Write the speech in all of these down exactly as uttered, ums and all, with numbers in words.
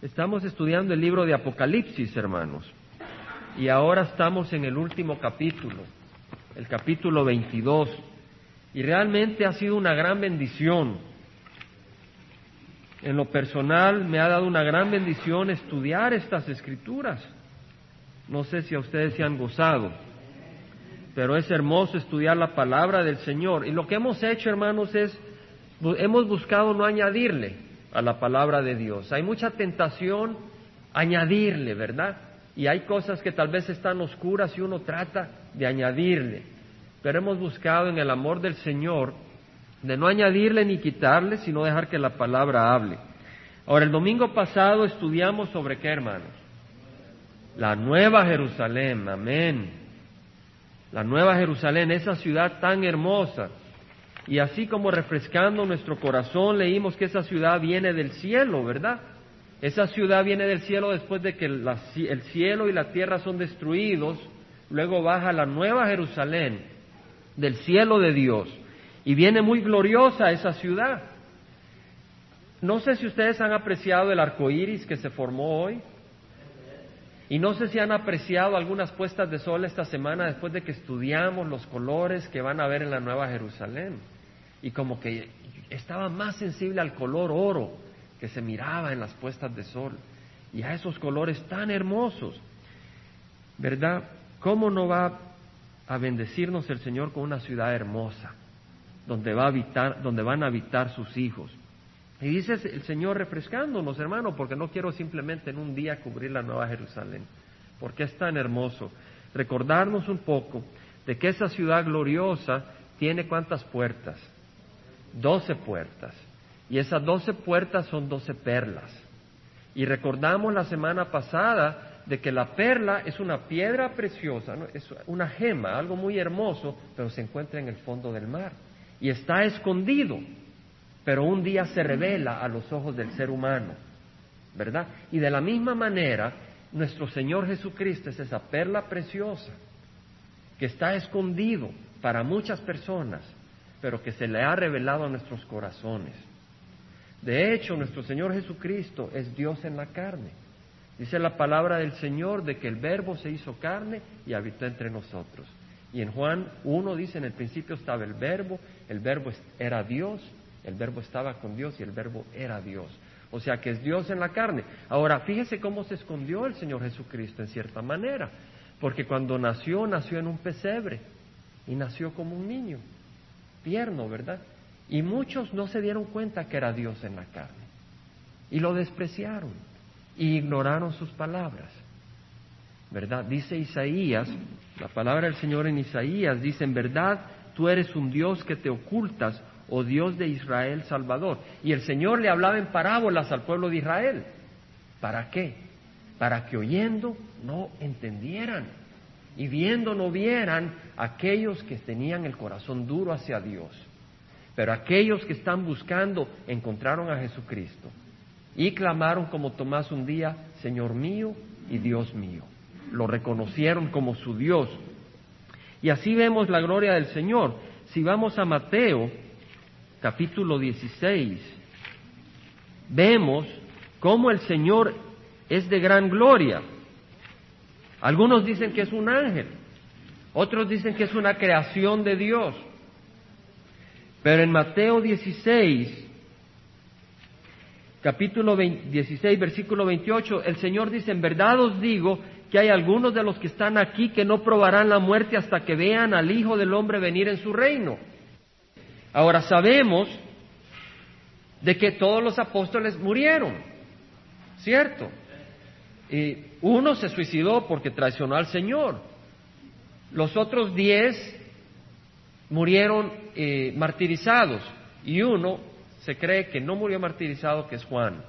Estamos estudiando el libro de Apocalipsis, hermanos, y ahora estamos en el último capítulo, el capítulo veintidós, y realmente ha sido una gran bendición. En lo personal me ha dado una gran bendición estudiar estas escrituras. No sé si a ustedes se han gozado, pero es hermoso estudiar la palabra del Señor. Y lo que hemos hecho, hermanos, es, hemos buscado no añadirle a la palabra de Dios. Hay mucha tentación añadirle, ¿verdad? Y hay cosas que tal vez están oscuras y uno trata de añadirle. Pero hemos buscado en el amor del Señor de no añadirle ni quitarle, sino dejar que la palabra hable. Ahora, el domingo pasado estudiamos sobre qué, hermanos? La Nueva Jerusalén, amén. La Nueva Jerusalén, esa ciudad tan hermosa. Y así como refrescando nuestro corazón, leímos que esa ciudad viene del cielo, ¿verdad? Esa ciudad viene del cielo después de que la, el cielo y la tierra son destruidos. Luego baja la Nueva Jerusalén del cielo de Dios. Y viene muy gloriosa esa ciudad. No sé si ustedes han apreciado el arco iris que se formó hoy. Y no sé si han apreciado algunas puestas de sol esta semana después de que estudiamos los colores que van a ver en la Nueva Jerusalén. Y como que estaba más sensible al color oro que se miraba en las puestas de sol. Y a esos colores tan hermosos. ¿Verdad? ¿Cómo no va a bendecirnos el Señor con una ciudad hermosa? Donde, va a habitar, donde van a habitar sus hijos. Y dice el Señor refrescándonos, hermano, porque no quiero simplemente en un día cubrir la Nueva Jerusalén, porque es tan hermoso. Recordarnos un poco de que esa ciudad gloriosa tiene ¿cuántas puertas? Doce puertas. Y esas doce puertas son doce perlas. Y recordamos la semana pasada de que la perla es una piedra preciosa, ¿no? Es una gema, algo muy hermoso, pero se encuentra en el fondo del mar. Y está escondido, pero un día se revela a los ojos del ser humano, ¿verdad? Y de la misma manera, nuestro Señor Jesucristo es esa perla preciosa que está escondido para muchas personas, pero que se le ha revelado a nuestros corazones. De hecho, nuestro Señor Jesucristo es Dios en la carne. Dice la palabra del Señor de que el Verbo se hizo carne y habitó entre nosotros. Y en Juan uno dice, en el principio estaba el Verbo, el Verbo era Dios, el Verbo estaba con Dios y el Verbo era Dios. O sea que es Dios en la carne. Ahora, fíjese cómo se escondió el Señor Jesucristo en cierta manera. Porque cuando nació, nació en un pesebre y nació como un niño, tierno, ¿verdad? Y muchos no se dieron cuenta que era Dios en la carne. Y lo despreciaron y ignoraron sus palabras, ¿verdad? Dice Isaías, la palabra del Señor en Isaías dice, en verdad, tú eres un Dios que te ocultas, oh Dios de Israel Salvador. Y el Señor le hablaba en parábolas al pueblo de Israel. ¿Para qué? Para que oyendo no entendieran y viendo no vieran aquellos que tenían el corazón duro hacia Dios. Pero aquellos que están buscando encontraron a Jesucristo y clamaron como Tomás un día, Señor mío y Dios mío. Lo reconocieron como su Dios. Y así vemos la gloria del Señor. Si vamos a Mateo, capítulo dieciséis, vemos cómo el Señor es de gran gloria. Algunos dicen que es un ángel, otros dicen que es una creación de Dios. Pero en Mateo dieciséis, capítulo dieciséis, versículo veintiocho, el Señor dice, en verdad os digo que hay algunos de los que están aquí que no probarán la muerte hasta que vean al Hijo del Hombre venir en su reino. Ahora sabemos de que todos los apóstoles murieron, ¿cierto? Y uno se suicidó porque traicionó al Señor. Los otros diez murieron eh, martirizados y uno se cree que no murió martirizado, que es Juan.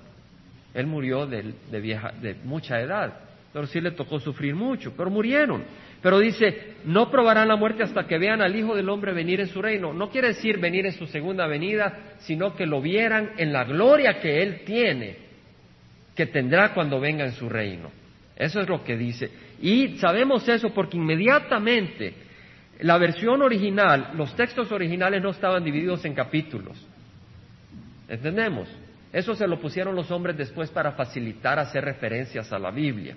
Él murió de, de, vieja, de mucha edad. Pero sí le tocó sufrir mucho, pero murieron. Pero dice, no probarán la muerte hasta que vean al Hijo del Hombre venir en su reino. No quiere decir venir en su segunda venida, sino que lo vieran en la gloria que Él tiene, que tendrá cuando venga en su reino. Eso es lo que dice. Y sabemos eso porque inmediatamente la versión original, los textos originales no estaban divididos en capítulos. ¿Entendemos? Eso se lo pusieron los hombres después para facilitar hacer referencias a la Biblia.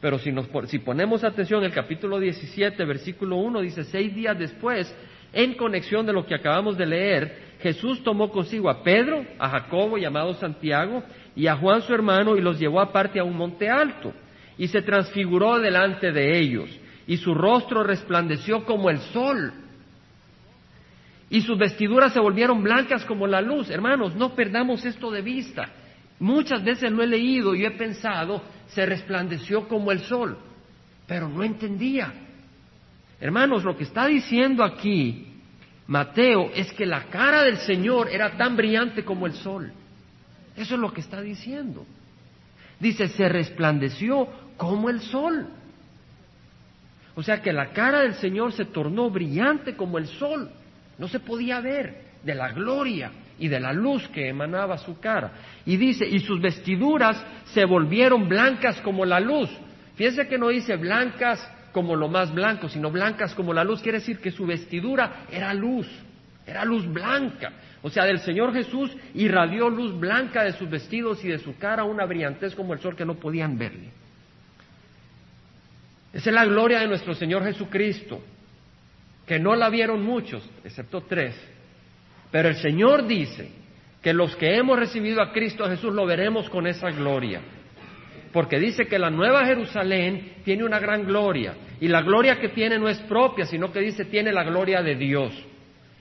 Pero si, nos, si ponemos atención, el capítulo diecisiete, versículo uno, dice, seis días después, en conexión de lo que acabamos de leer, Jesús tomó consigo a Pedro, a Jacobo, llamado Santiago, y a Juan su hermano, y los llevó aparte a un monte alto, y se transfiguró delante de ellos, y su rostro resplandeció como el sol, y sus vestiduras se volvieron blancas como la luz. Hermanos, no perdamos esto de vista. Muchas veces lo he leído y he pensado, se resplandeció como el sol, pero no entendía. Hermanos, lo que está diciendo aquí Mateo es que la cara del Señor era tan brillante como el sol. Eso es lo que está diciendo. Dice, se resplandeció como el sol. O sea que la cara del Señor se tornó brillante como el sol. No se podía ver de la gloria y de la luz que emanaba su cara. Y dice, y sus vestiduras se volvieron blancas como la luz. Fíjense que no dice blancas como lo más blanco, sino blancas como la luz. Quiere decir que su vestidura era luz, era luz blanca. O sea, del Señor Jesús irradió luz blanca de sus vestidos y de su cara, una brillantez como el sol que no podían verle. Esa es la gloria de nuestro Señor Jesucristo, que no la vieron muchos, excepto tres. Pero el Señor dice que los que hemos recibido a Cristo Jesús lo veremos con esa gloria. Porque dice que la Nueva Jerusalén tiene una gran gloria. Y la gloria que tiene no es propia, sino que dice tiene la gloria de Dios.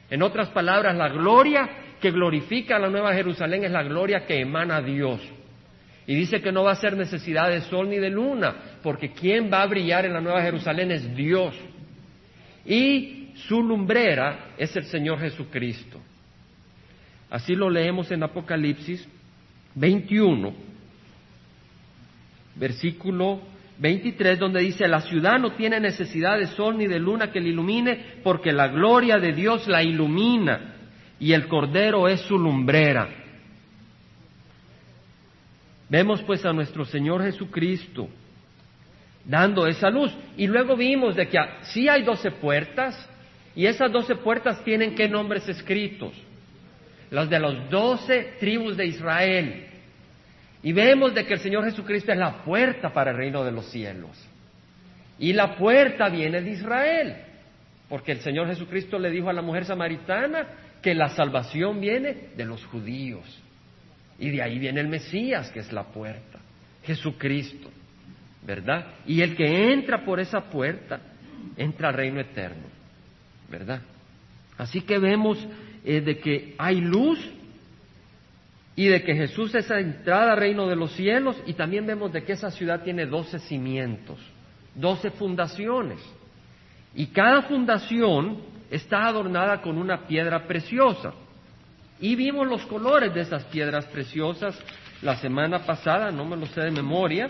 En otras palabras, la gloria que glorifica a la Nueva Jerusalén es la gloria que emana a Dios. Y dice que no va a ser necesidad de sol ni de luna, porque quien va a brillar en la Nueva Jerusalén es Dios. Y su lumbrera es el Señor Jesucristo. Así lo leemos en Apocalipsis veintiuno, versículo veintitrés, donde dice, la ciudad no tiene necesidad de sol ni de luna que la ilumine, porque la gloria de Dios la ilumina, y el Cordero es su lumbrera. Vemos pues a nuestro Señor Jesucristo dando esa luz. Y luego vimos de que sí hay doce puertas, y esas doce puertas tienen ¿qué nombres escritos? Las de las doce tribus de Israel. Y vemos de que el Señor Jesucristo es la puerta para el reino de los cielos. Y la puerta viene de Israel, porque el Señor Jesucristo le dijo a la mujer samaritana que la salvación viene de los judíos. Y de ahí viene el Mesías, que es la puerta, Jesucristo, ¿verdad? Y el que entra por esa puerta, entra al reino eterno, ¿verdad? Así que vemos eh, de que hay luz y de que Jesús es la entrada al reino de los cielos, y también vemos de que esa ciudad tiene doce cimientos, doce fundaciones, y cada fundación está adornada con una piedra preciosa. Y vimos los colores de esas piedras preciosas la semana pasada, no me los sé de memoria,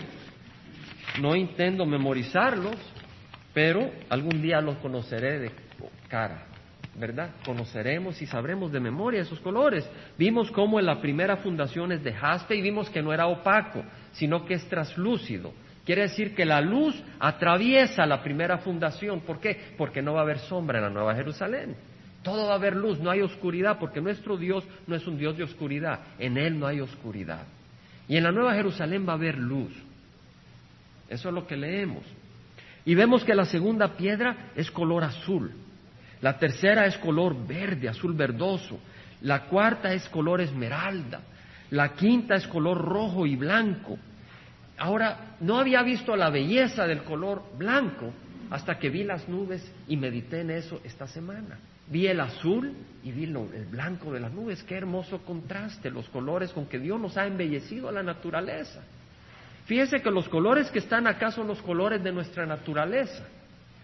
no intento memorizarlos, pero algún día los conoceré de cara, ¿verdad? Conoceremos y sabremos de memoria esos colores. Vimos cómo en la primera fundación es de jaspe, y vimos que no era opaco, sino que es traslúcido. Quiere decir que la luz atraviesa la primera fundación. ¿Por qué? Porque no va a haber sombra en la Nueva Jerusalén. Todo va a haber luz, no hay oscuridad, porque nuestro Dios no es un Dios de oscuridad. En Él no hay oscuridad. Y en la Nueva Jerusalén va a haber luz. Eso es lo que leemos. Y vemos que la segunda piedra es color azul. La tercera es color verde, azul verdoso. La cuarta es color esmeralda. La quinta es color rojo y blanco. Ahora, no había visto la belleza del color blanco hasta que vi las nubes y medité en eso esta semana. Vi el azul y vi lo, el blanco de las nubes. Qué hermoso contraste, los colores con que Dios nos ha embellecido a la naturaleza. Fíjese que los colores que están acá son los colores de nuestra naturaleza.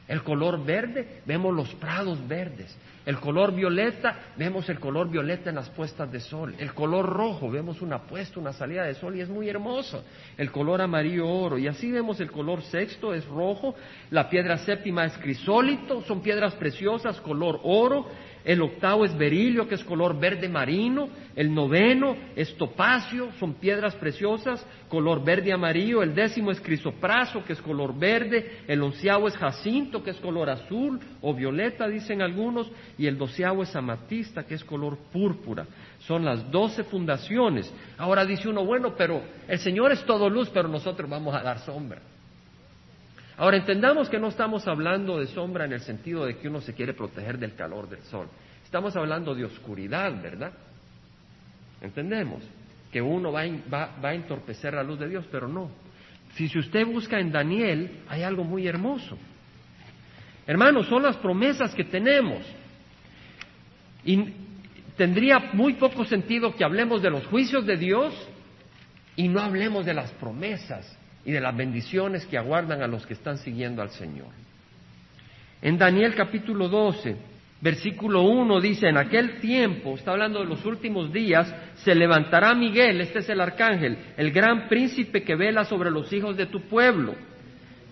El color verde, vemos los prados verdes. El color violeta, vemos el color violeta en las puestas de sol. El color rojo, vemos una puesta, una salida de sol, y es muy hermoso. El color amarillo oro, y así vemos el color sexto, es rojo. La piedra séptima es crisólito, son piedras preciosas, color oro. el octavo es berilio, que es color verde marino, el noveno es topacio, son piedras preciosas, color verde amarillo, el décimo es crisopraso, que es color verde, el onceavo es jacinto, que es color azul o violeta, dicen algunos, y el doceavo es amatista, que es color púrpura. Son las doce fundaciones. Ahora dice uno, bueno, pero el Señor es todo luz, pero nosotros vamos a dar sombra. Ahora, entendamos que no estamos hablando de sombra en el sentido de que uno se quiere proteger del calor del sol. Estamos hablando de oscuridad, ¿verdad? Entendemos que uno va, va, va a entorpecer la luz de Dios, pero no. Si, si usted busca en Daniel, hay algo muy hermoso. Hermanos, son las promesas que tenemos. Y tendría muy poco sentido que hablemos de los juicios de Dios y no hablemos de las promesas y de las bendiciones que aguardan a los que están siguiendo al Señor. En Daniel capítulo doce, versículo uno dice, en aquel tiempo, está hablando de los últimos días, se levantará Miguel, este es el arcángel, el gran príncipe que vela sobre los hijos de tu pueblo.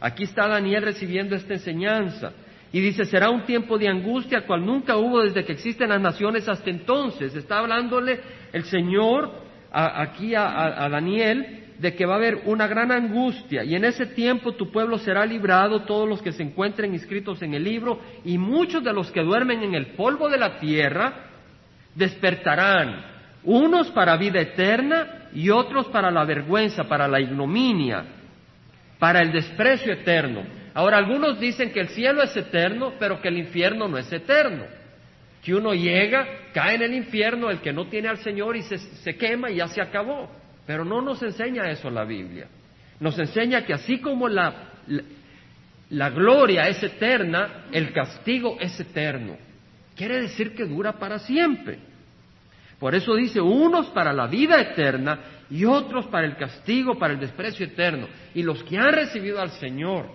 Aquí está Daniel recibiendo esta enseñanza. Y dice, será un tiempo de angustia cual nunca hubo desde que existen las naciones hasta entonces. Está hablándole el Señor a, aquí a, a, a Daniel, de que va a haber una gran angustia, y en ese tiempo tu pueblo será librado, todos los que se encuentren inscritos en el libro, y muchos de los que duermen en el polvo de la tierra despertarán, unos para vida eterna y otros para la vergüenza, para la ignominia, para el desprecio eterno. Ahora, algunos dicen que el cielo es eterno, pero que el infierno no es eterno, que uno llega, cae en el infierno, el que no tiene al Señor, y se, se quema y ya se acabó. Pero no nos enseña eso la Biblia. Nos enseña que así como la, la, la gloria es eterna, el castigo es eterno. Quiere decir que dura para siempre. Por eso dice, unos para la vida eterna y otros para el castigo, para el desprecio eterno. Y los que han recibido al Señor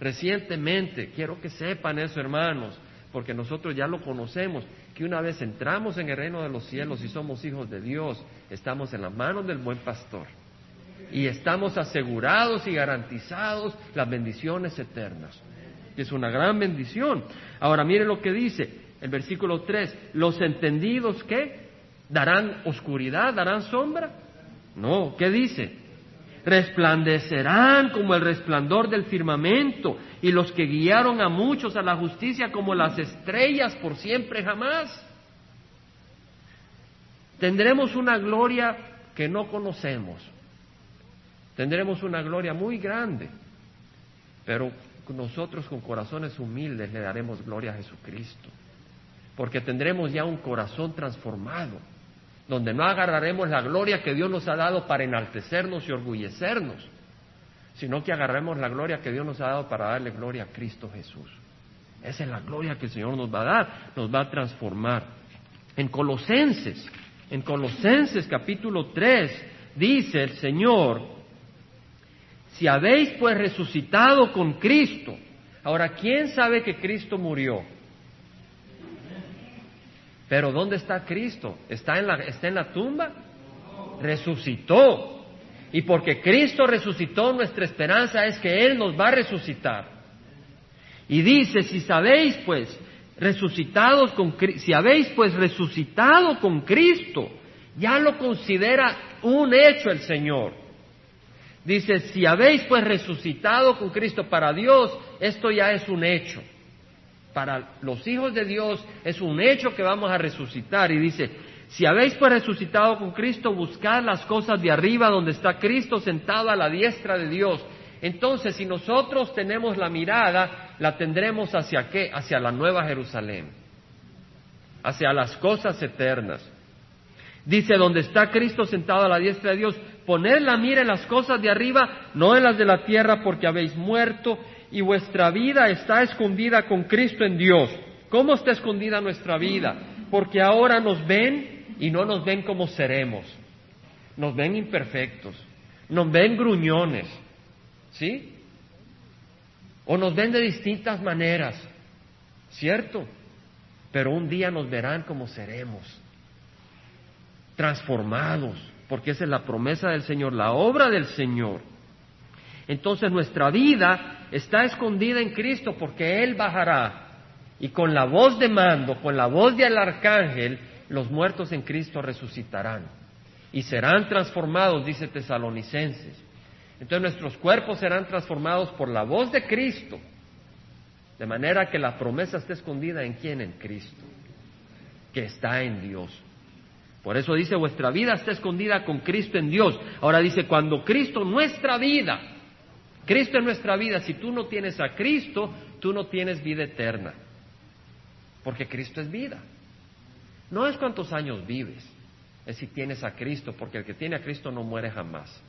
recientemente, quiero que sepan eso, hermanos, porque nosotros ya lo conocemos, que una vez entramos en el reino de los cielos y somos hijos de Dios, estamos en las manos del buen pastor y estamos asegurados y garantizados las bendiciones eternas. Es una gran bendición. Ahora, mire lo que dice el versículo tres, ¿los entendidos qué? ¿Darán oscuridad? ¿Darán sombra? No, ¿qué dice? Resplandecerán como el resplandor del firmamento, y los que guiaron a muchos a la justicia como las estrellas por siempre jamás. Tendremos una gloria que no conocemos. Tendremos una gloria muy grande, pero nosotros con corazones humildes le daremos gloria a Jesucristo, porque tendremos ya un corazón transformado, donde no agarraremos la gloria que Dios nos ha dado para enaltecernos y orgullecernos, sino que agarremos la gloria que Dios nos ha dado para darle gloria a Cristo Jesús. Esa es la gloria que el Señor nos va a dar, nos va a transformar. En Colosenses, en Colosenses capítulo tres, dice el Señor, si habéis pues resucitado con Cristo. Ahora, ¿quién sabe que Cristo murió? Pero ¿dónde está Cristo? ¿Está en la, está en la tumba? Resucitó. Y porque Cristo resucitó, nuestra esperanza es que Él nos va a resucitar. Y dice, si sabéis pues, resucitados con, si habéis pues resucitado con Cristo, ya lo considera un hecho el Señor. Dice, si habéis pues resucitado con Cristo, para Dios esto ya es un hecho. Para los hijos de Dios es un hecho que vamos a resucitar. Y dice, si habéis pues resucitado con Cristo, buscad las cosas de arriba, donde está Cristo sentado a la diestra de Dios. Entonces, si nosotros tenemos la mirada, la tendremos ¿hacia qué? Hacia la Nueva Jerusalén, hacia las cosas eternas. Dice, donde está Cristo sentado a la diestra de Dios, poned la mira en las cosas de arriba, no en las de la tierra, porque habéis muerto, y vuestra vida está escondida con Cristo en Dios. ¿Cómo está escondida nuestra vida? Porque ahora nos ven y no nos ven como seremos. Nos ven imperfectos, nos ven gruñones, ¿sí? O nos ven de distintas maneras, ¿cierto? Pero un día nos verán como seremos, transformados, porque esa es la promesa del Señor, la obra del Señor. Entonces, nuestra vida está escondida en Cristo, porque Él bajará Y con la voz de mando, con la voz del arcángel, los muertos en Cristo resucitarán y serán transformados, dice Tesalonicenses. Entonces nuestros cuerpos serán transformados por la voz de Cristo, de manera que la promesa está escondida en quién, en Cristo, que está en Dios. Por eso dice, vuestra vida está escondida con Cristo en Dios. Ahora dice, cuando Cristo, nuestra vida, Cristo es nuestra vida. Si tú no tienes a Cristo, tú no tienes vida eterna, porque Cristo es vida. No es cuántos años vives, es si tienes a Cristo, porque el que tiene a Cristo no muere jamás.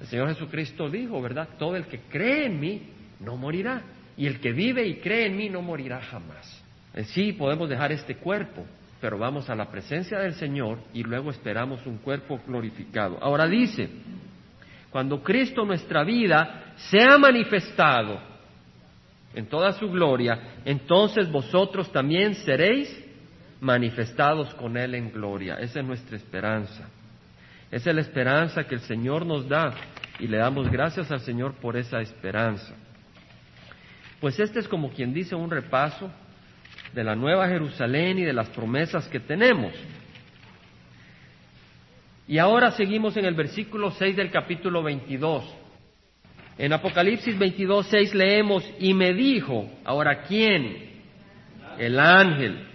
El Señor Jesucristo dijo, ¿verdad? Todo el que cree en mí no morirá, y el que vive y cree en mí no morirá jamás. Sí, podemos dejar este cuerpo, pero vamos a la presencia del Señor y luego esperamos un cuerpo glorificado. Ahora dice, cuando Cristo, nuestra vida, sea manifestado en toda su gloria, entonces vosotros también seréis manifestados con Él en gloria. Esa es nuestra esperanza. Esa es la esperanza que el Señor nos da, y le damos gracias al Señor por esa esperanza. Pues este es, como quien dice, un repaso de la Nueva Jerusalén y de las promesas que tenemos. Y ahora seguimos en el versículo seis del capítulo veintidós. En Apocalipsis veintidós, seis leemos, y me dijo, ahora ¿quién? El ángel.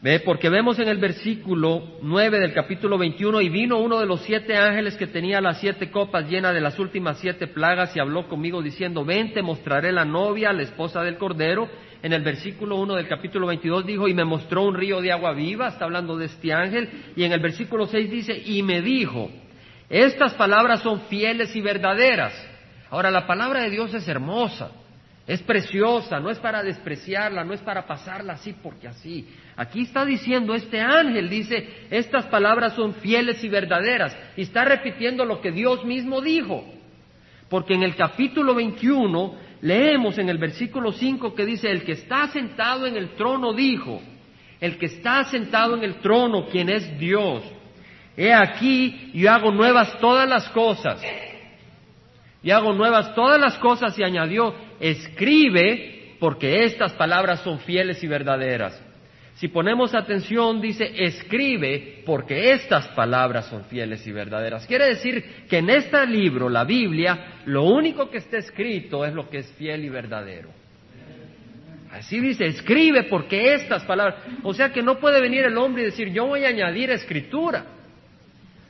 Ve, porque vemos en el versículo nueve del capítulo veintiuno, y vino uno de los siete ángeles que tenía las siete copas llenas de las últimas siete plagas, y habló conmigo diciendo, ven, te mostraré la novia, la esposa del Cordero. En el versículo uno del capítulo veintidós dijo, y me mostró un río de agua viva, está hablando de este ángel. Y en el versículo seis dice, y me dijo, estas palabras son fieles y verdaderas. Ahora, la palabra de Dios es hermosa, es preciosa, no es para despreciarla, no es para pasarla así porque así. Aquí está diciendo este ángel, dice, estas palabras son fieles y verdaderas, y está repitiendo lo que Dios mismo dijo. Porque en el capítulo veintiuno leemos en el versículo cinco que dice, el que está sentado en el trono dijo, el que está sentado en el trono, quien es Dios, he aquí, yo hago nuevas todas las cosas, yo hago nuevas todas las cosas, y añadió, escribe, porque estas palabras son fieles y verdaderas. Si ponemos atención, dice, escribe, porque estas palabras son fieles y verdaderas. Quiere decir que en este libro, la Biblia, lo único que está escrito es lo que es fiel y verdadero. Así dice, escribe, porque estas palabras... O sea que no puede venir el hombre y decir, yo voy a añadir escritura.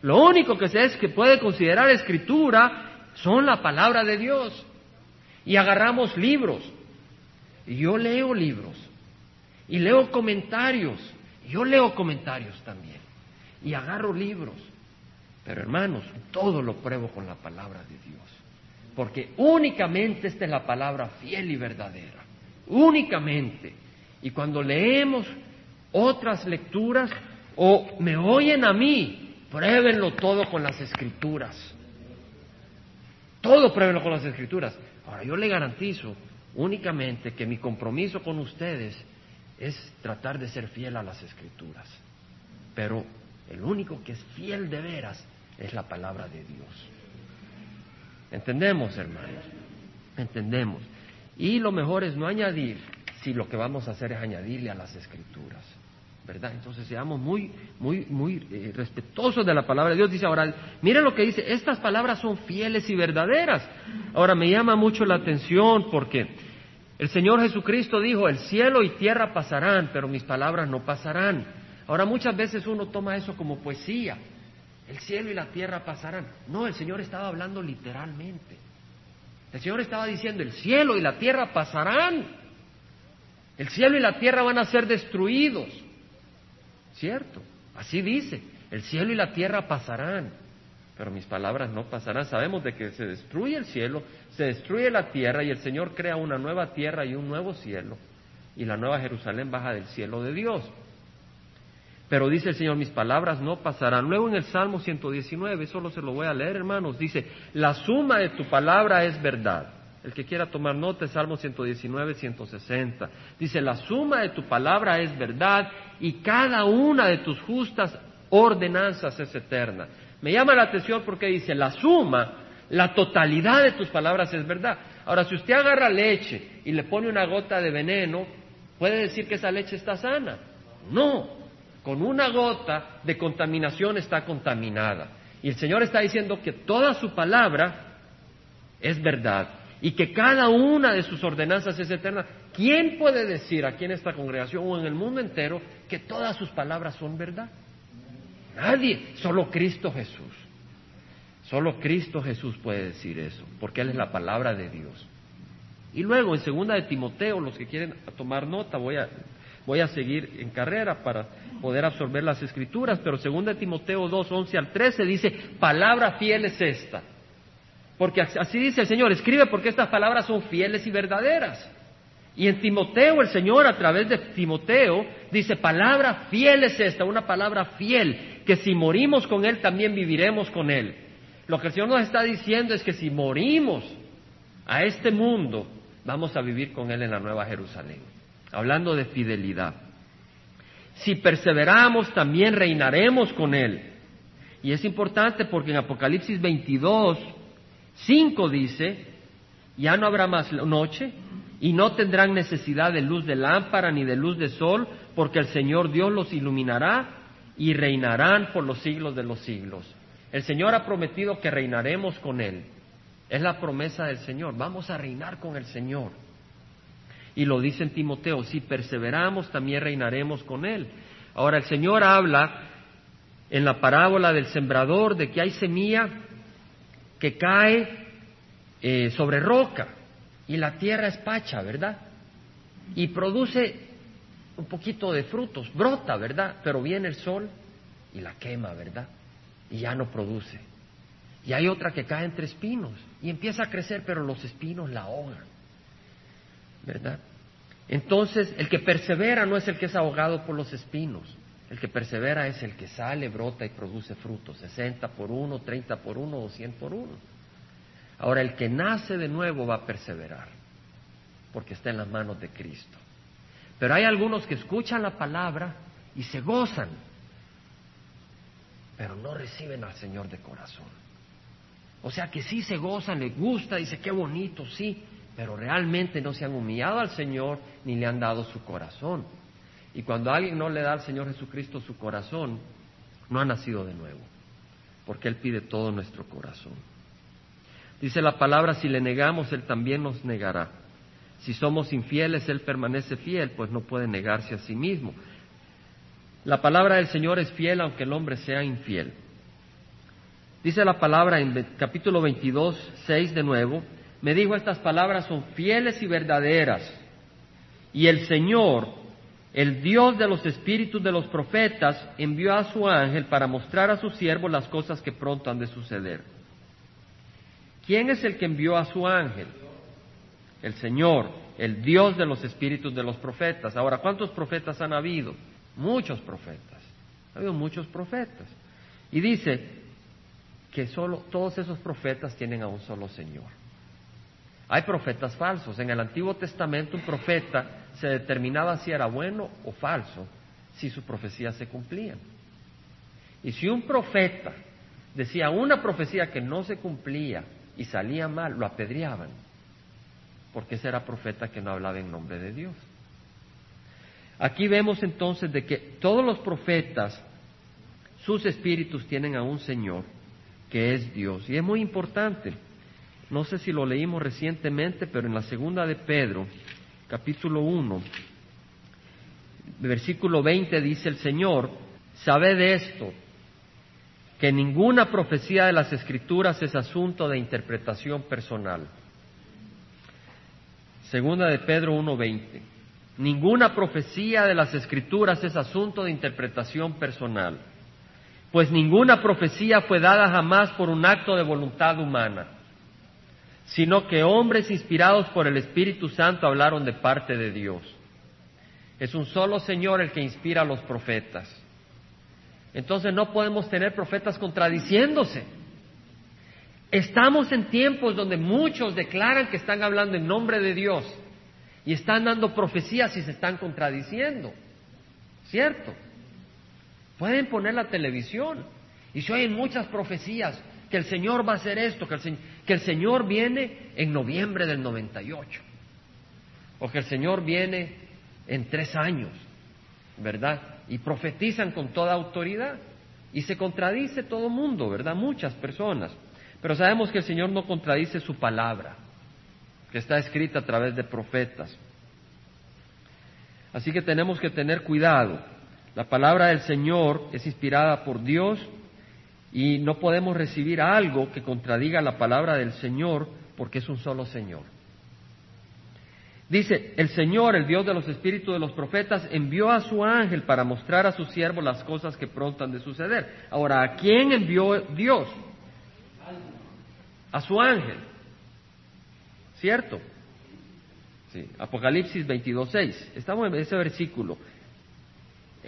Lo único que se es que puede considerar escritura son la palabra de Dios. Y agarramos libros. Y yo leo libros. Y leo comentarios, yo leo comentarios también, y agarro libros, pero hermanos, todo lo pruebo con la palabra de Dios, porque únicamente esta es la palabra fiel y verdadera, únicamente. Y cuando leemos otras lecturas, o me oyen a mí, pruébenlo todo con las escrituras, todo pruébenlo con las escrituras. Ahora, yo le garantizo únicamente que mi compromiso con ustedes es tratar de ser fiel a las Escrituras, pero el único que es fiel de veras es la palabra de Dios. ¿Entendemos, hermanos? Entendemos. Y lo mejor es no añadir, si lo que vamos a hacer es añadirle a las Escrituras, ¿verdad? Entonces seamos muy, muy, muy eh, respetuosos de la palabra de Dios. Dice ahora, mira lo que dice, estas palabras son fieles y verdaderas. Ahora, me llama mucho la atención porque... el Señor Jesucristo dijo, el cielo y tierra pasarán, pero mis palabras no pasarán. Ahora, muchas veces uno toma eso como poesía. El cielo y la tierra pasarán. No, el Señor estaba hablando literalmente. El Señor estaba diciendo, el cielo y la tierra pasarán. El cielo y la tierra van a ser destruidos. ¿Cierto? Así dice, el cielo y la tierra pasarán, pero mis palabras no pasarán. Sabemos de que se destruye el cielo, se destruye la tierra, y el Señor crea una nueva tierra y un nuevo cielo, y la Nueva Jerusalén baja del cielo de Dios. Pero dice el Señor, mis palabras no pasarán. Luego en el Salmo ciento diecinueve, solo se lo voy a leer, hermanos, dice, la suma de tu palabra es verdad. El que quiera tomar nota, Salmo ciento diecinueve, ciento sesenta, dice, la suma de tu palabra es verdad, y cada una de tus justas ordenanzas es eterna. Me llama la atención porque dice, la suma, la totalidad de tus palabras es verdad. Ahora, si usted agarra leche y le pone una gota de veneno, ¿Puede decir que esa leche está sana? No, con una gota de contaminación está contaminada. Y el Señor está diciendo que toda su palabra es verdad y que cada una de sus ordenanzas es eterna. ¿Quién puede decir aquí en esta congregación o en el mundo entero que todas sus palabras son verdad? Nadie, solo Cristo Jesús. Solo Cristo Jesús puede decir eso, porque Él es la palabra de Dios. Y luego, en segunda de Timoteo, los que quieren tomar nota, voy a, voy a seguir en carrera para poder absorber las Escrituras, pero segunda de Timoteo dos, once al trece dice, palabra fiel es esta. Porque así dice el Señor, escribe porque estas palabras son fieles y verdaderas. Y en Timoteo, el Señor, a través de Timoteo, dice, palabra fiel es esta, una palabra fiel, que si morimos con Él, también viviremos con Él. Lo que el Señor nos está diciendo es que si morimos a este mundo, vamos a vivir con Él en la Nueva Jerusalén. Hablando de fidelidad. Si perseveramos, también reinaremos con Él. Y es importante porque en Apocalipsis veintidós, cinco dice, ya no habrá más noche, y no tendrán necesidad de luz de lámpara ni de luz de sol, porque el Señor Dios los iluminará y reinarán por los siglos de los siglos. El Señor ha prometido que reinaremos con Él. Es la promesa del Señor. Vamos a reinar con el Señor. Y lo dice en Timoteo, si perseveramos también reinaremos con Él. Ahora el Señor habla en la parábola del sembrador de que hay semilla que cae eh, sobre roca. Y la tierra es pacha, ¿verdad? Y produce un poquito de frutos, brota, ¿verdad? Pero viene el sol y la quema, ¿verdad? Y ya no produce. Y hay otra que cae entre espinos y empieza a crecer, pero los espinos la ahogan, ¿verdad? Entonces, el que persevera no es el que es ahogado por los espinos. El que persevera es el que sale, brota y produce frutos. sesenta por uno, treinta por uno o cien por uno. Ahora, el que nace de nuevo va a perseverar, porque está en las manos de Cristo. Pero hay algunos que escuchan la palabra y se gozan, pero no reciben al Señor de corazón. O sea que sí se gozan, les gusta, dice qué bonito, sí, pero realmente no se han humillado al Señor ni le han dado su corazón. Y cuando alguien no le da al Señor Jesucristo su corazón, no ha nacido de nuevo, porque Él pide todo nuestro corazón. Dice la palabra, si le negamos, Él también nos negará. Si somos infieles, Él permanece fiel, pues no puede negarse a sí mismo. La palabra del Señor es fiel, aunque el hombre sea infiel. Dice la palabra en capítulo veintidós, seis de nuevo, me dijo, estas palabras son fieles y verdaderas. Y el Señor, el Dios de los espíritus de los profetas, envió a su ángel para mostrar a sus siervos las cosas que pronto han de suceder. ¿Quién es el que envió a su ángel? El Señor, el Dios de los espíritus de los profetas. Ahora, ¿cuántos profetas han habido? Muchos profetas. Ha habido muchos profetas. Y dice que solo, todos esos profetas tienen a un solo Señor. Hay profetas falsos. En el Antiguo Testamento, un profeta se determinaba si era bueno o falso, si sus profecías se cumplían. Y si un profeta decía una profecía que no se cumplía, y salía mal, lo apedreaban, porque ese era profeta que no hablaba en nombre de Dios. Aquí vemos entonces de que todos los profetas, sus espíritus tienen a un Señor que es Dios, y es muy importante. No sé si lo leímos recientemente, pero en la segunda de Pedro, capítulo uno, versículo veinte, dice el Señor, sabed esto, que ninguna profecía de las Escrituras es asunto de interpretación personal. Segunda de Pedro uno veinte. Ninguna profecía de las Escrituras es asunto de interpretación personal, pues ninguna profecía fue dada jamás por un acto de voluntad humana, sino que hombres inspirados por el Espíritu Santo hablaron de parte de Dios. Es un solo Señor el que inspira a los profetas. Entonces no podemos tener profetas contradiciéndose. Estamos en tiempos donde muchos declaran que están hablando en nombre de Dios y están dando profecías y se están contradiciendo, ¿cierto? Pueden poner la televisión y se oyen muchas profecías, que el Señor va a hacer esto, que el, se- que el Señor viene en noviembre del noventa y ocho, o que el Señor viene en tres años, ¿verdad? Y profetizan con toda autoridad. Y se contradice todo el mundo, ¿verdad? Muchas personas. Pero sabemos que el Señor no contradice su palabra, que está escrita a través de profetas. Así que tenemos que tener cuidado. La palabra del Señor es inspirada por Dios y no podemos recibir algo que contradiga la palabra del Señor porque es un solo Señor. Dice, el Señor, el Dios de los espíritus de los profetas, envió a su ángel para mostrar a sus siervos las cosas que pronto han de suceder. Ahora, ¿a quién envió Dios? A su ángel. ¿Cierto? Sí. Apocalipsis veintidós seis. Estamos en ese versículo.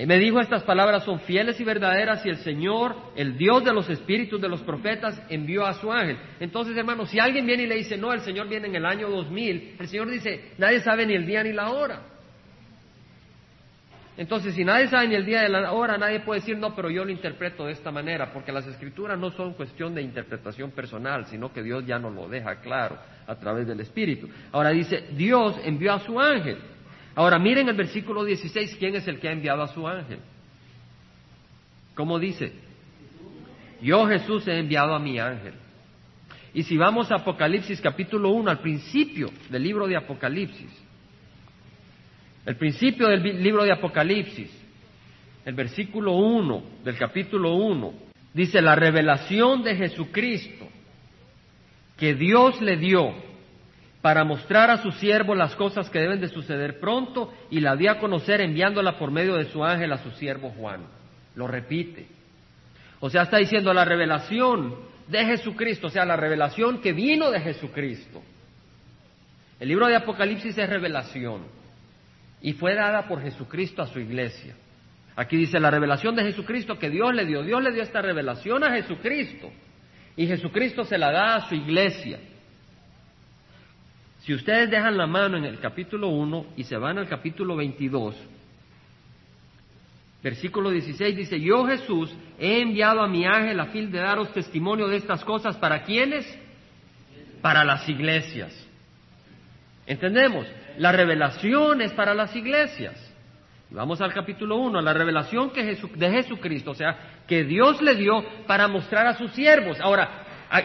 Me dijo, estas palabras son fieles y verdaderas, y el Señor, el Dios de los espíritus de los profetas, envió a su ángel. Entonces, hermanos, si alguien viene y le dice, no, el Señor viene en el año dos mil, el Señor dice, nadie sabe ni el día ni la hora. Entonces, si nadie sabe ni el día ni la hora, nadie puede decir, no, pero yo lo interpreto de esta manera, porque las Escrituras no son cuestión de interpretación personal, sino que Dios ya nos lo deja claro a través del Espíritu. Ahora dice, Dios envió a su ángel. Ahora, miren el versículo dieciséis, ¿quién es el que ha enviado a su ángel? ¿Cómo dice? Yo, Jesús, he enviado a mi ángel. Y si vamos a Apocalipsis capítulo uno, al principio del libro de Apocalipsis, el principio del libro de Apocalipsis, el versículo uno del capítulo uno, dice, la revelación de Jesucristo que Dios le dio para mostrar a sus siervos las cosas que deben de suceder pronto, y la dio a conocer enviándola por medio de su ángel a su siervo Juan. Lo repite. O sea, está diciendo la revelación de Jesucristo, o sea, la revelación que vino de Jesucristo. El libro de Apocalipsis es revelación, y fue dada por Jesucristo a su iglesia. Aquí dice la revelación de Jesucristo que Dios le dio. Dios le dio esta revelación a Jesucristo, y Jesucristo se la da a su iglesia. Si ustedes dejan la mano en el capítulo uno y se van al capítulo veintidós, versículo dieciséis dice, yo, Jesús, he enviado a mi ángel a fin de daros testimonio de estas cosas. ¿Para quiénes? Para las iglesias. ¿Entendemos? La revelación es para las iglesias. Vamos al capítulo uno, a la revelación que Jesu- de Jesucristo, o sea, que Dios le dio para mostrar a sus siervos. Ahora,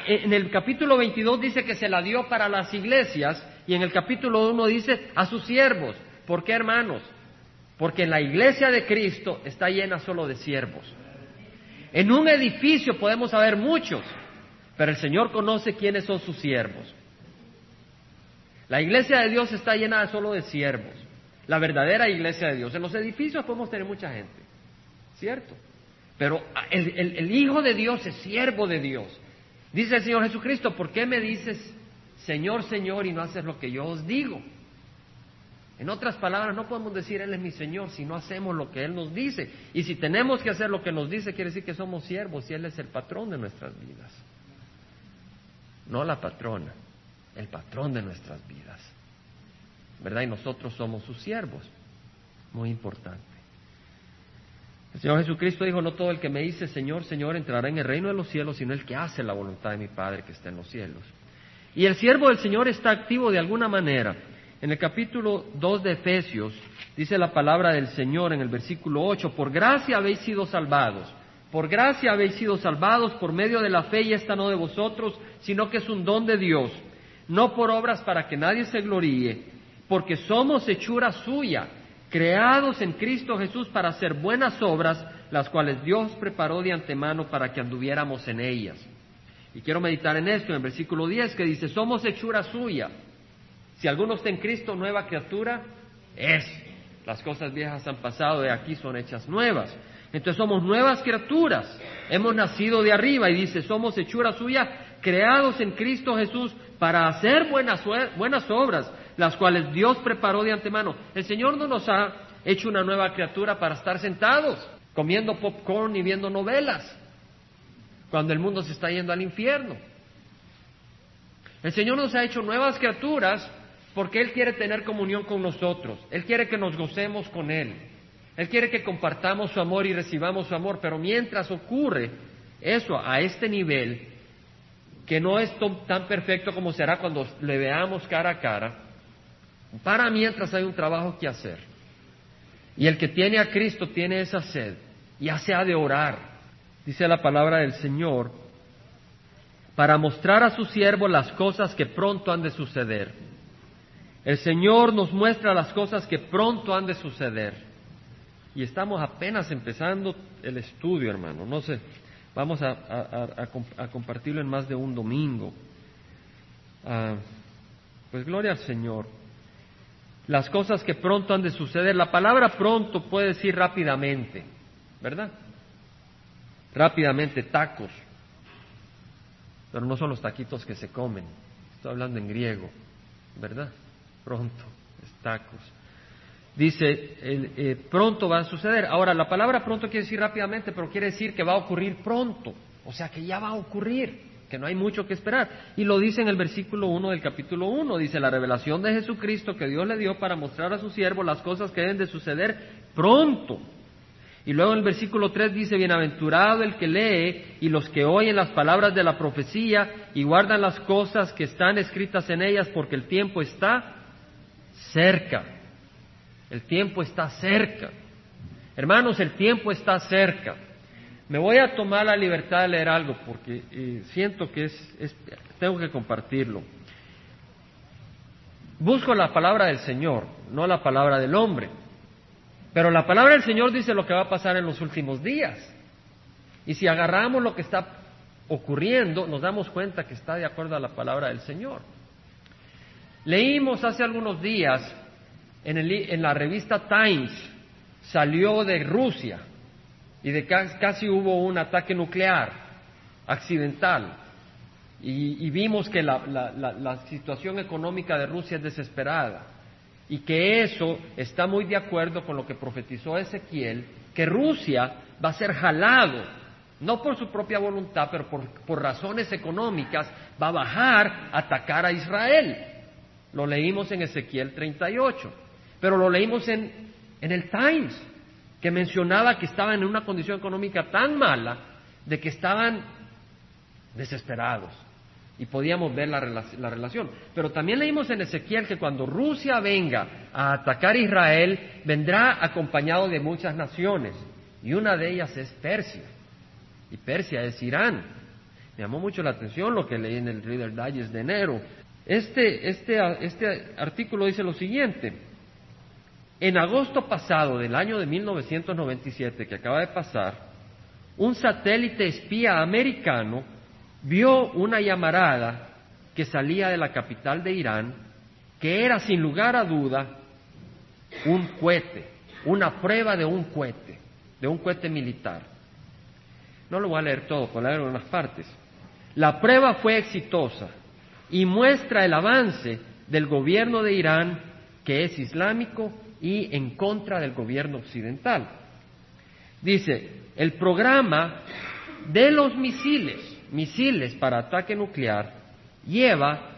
en el capítulo veintidós dice que se la dio para las iglesias, y en el capítulo uno dice a sus siervos. ¿Por qué, hermanos? Porque la iglesia de Cristo está llena solo de siervos. En un edificio podemos haber muchos, pero el Señor conoce quiénes son sus siervos. La iglesia de Dios está llena solo de siervos, la verdadera iglesia de Dios. En los edificios podemos tener mucha gente, ¿cierto? Pero el, el, el Hijo de Dios es siervo de Dios. Dice el Señor Jesucristo, ¿por qué me dices Señor, Señor, y no haces lo que yo os digo? En otras palabras, no podemos decir Él es mi Señor si no hacemos lo que Él nos dice. Y si tenemos que hacer lo que nos dice, quiere decir que somos siervos y Él es el patrón de nuestras vidas. No la patrona, el patrón de nuestras vidas, ¿verdad? Y nosotros somos sus siervos. Muy importante. El Señor Jesucristo dijo, no todo el que me dice, Señor, Señor, entrará en el reino de los cielos, sino el que hace la voluntad de mi Padre que está en los cielos. Y el siervo del Señor está activo de alguna manera. En el capítulo dos de Efesios, dice la palabra del Señor en el versículo ocho, por gracia habéis sido salvados, por gracia habéis sido salvados por medio de la fe, y esta no de vosotros, sino que es un don de Dios, no por obras para que nadie se gloríe, porque somos hechura suya, creados en Cristo Jesús para hacer buenas obras, las cuales Dios preparó de antemano para que anduviéramos en ellas. Y quiero meditar en esto, en el versículo diez, que dice, somos hechura suya. Si alguno está en Cristo, nueva criatura es. Las cosas viejas han pasado, de aquí son hechas nuevas. Entonces somos nuevas criaturas, hemos nacido de arriba, y dice, somos hechura suya, creados en Cristo Jesús para hacer buenas, buenas obras, las cuales Dios preparó de antemano. El Señor no nos ha hecho una nueva criatura para estar sentados, comiendo popcorn y viendo novelas, cuando el mundo se está yendo al infierno. El Señor nos ha hecho nuevas criaturas porque Él quiere tener comunión con nosotros. Él quiere que nos gocemos con Él. Él quiere que compartamos su amor y recibamos su amor. Pero mientras ocurre eso a este nivel, que no es tan perfecto como será cuando le veamos cara a cara, para mientras hay un trabajo que hacer. Y el que tiene a Cristo tiene esa sed, ya se ha de orar, dice la palabra del Señor, para mostrar a su siervo las cosas que pronto han de suceder. El Señor nos muestra las cosas que pronto han de suceder. Y estamos apenas empezando el estudio, hermano. No sé, vamos a, a, a, a compartirlo en más de un domingo. Ah, pues gloria al Señor. Las cosas que pronto han de suceder. La palabra pronto puede decir rápidamente, ¿verdad? Rápidamente, tacos. Pero no son los taquitos que se comen. Estoy hablando en griego, ¿verdad? Pronto, es tacos. Dice, eh, eh, pronto va a suceder. Ahora, la palabra pronto quiere decir rápidamente, pero quiere decir que va a ocurrir pronto. O sea, que ya va a ocurrir, que no hay mucho que esperar. Y lo dice en el versículo uno del capítulo uno. Dice, la revelación de Jesucristo que Dios le dio para mostrar a su siervo las cosas que deben de suceder pronto. Y luego en el versículo tres dice, bienaventurado el que lee y los que oyen las palabras de la profecía y guardan las cosas que están escritas en ellas, porque el tiempo está cerca. El tiempo está cerca. Hermanos, el tiempo está cerca. Me voy a tomar la libertad de leer algo, porque eh, siento que es, es, tengo que compartirlo. Busco la palabra del Señor, no la palabra del hombre. Pero la palabra del Señor dice lo que va a pasar en los últimos días. Y si agarramos lo que está ocurriendo, nos damos cuenta que está de acuerdo a la palabra del Señor. Leímos hace algunos días, en, el, en la revista Times, salió de Rusia, y de casi hubo un ataque nuclear, accidental. Y, y vimos que la, la, la, la situación económica de Rusia es desesperada. Y que eso está muy de acuerdo con lo que profetizó Ezequiel, que Rusia va a ser jalado, no por su propia voluntad, pero por, por razones económicas, va a bajar a atacar a Israel. Lo leímos en Ezequiel treinta y ocho, pero lo leímos en, en el Times, que mencionaba que estaban en una condición económica tan mala, de que estaban desesperados. Y podíamos ver la, relac- la relación. Pero también leímos en Ezequiel que cuando Rusia venga a atacar a Israel, vendrá acompañado de muchas naciones. Y una de ellas es Persia. Y Persia es Irán. Me llamó mucho la atención lo que leí en el Reader's Digest de enero. Este, este, este artículo dice lo siguiente. En agosto pasado del año de mil novecientos noventa y siete, que acaba de pasar, un satélite espía americano vio una llamarada que salía de la capital de Irán, que era sin lugar a duda un cohete, una prueba de un cohete, de un cohete militar. No lo voy a leer todo, voy a leer unas partes. La prueba fue exitosa y muestra el avance del gobierno de Irán, que es islámico y en contra del gobierno occidental. Dice, el programa de los misiles misiles para ataque nuclear lleva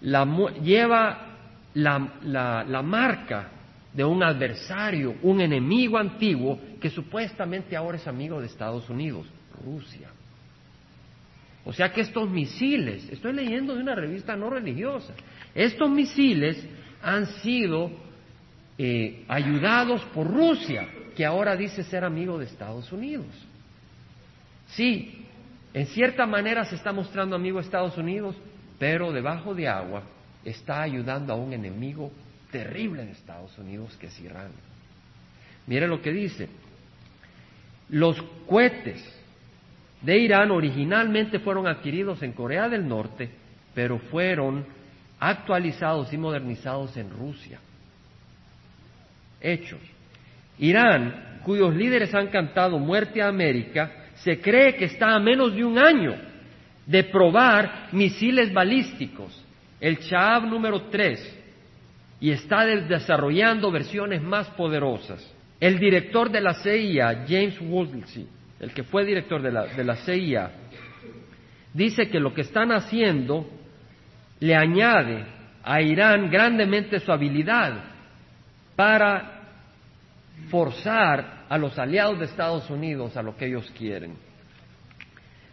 la lleva la, la, la marca de un adversario, un enemigo antiguo que supuestamente ahora es amigo de Estados Unidos, Rusia. O sea que estos misiles, estoy leyendo de una revista no religiosa, estos misiles han sido eh, ayudados por Rusia, que ahora dice ser amigo de Estados Unidos. Sí. En cierta manera se está mostrando amigo a Estados Unidos, pero debajo de agua está ayudando a un enemigo terrible en Estados Unidos, que es Irán. Mire lo que dice. Los cohetes de Irán originalmente fueron adquiridos en Corea del Norte, pero fueron actualizados y modernizados en Rusia. Hechos. Irán, cuyos líderes han cantado muerte a América, se cree que está a menos de un año de probar misiles balísticos, el Shahab número tres, y está desarrollando versiones más poderosas. El director de la C I A, James Woolsey, el que fue director de la, de la C I A, dice que lo que están haciendo le añade a Irán grandemente su habilidad para forzar a los aliados de Estados Unidos a lo que ellos quieren.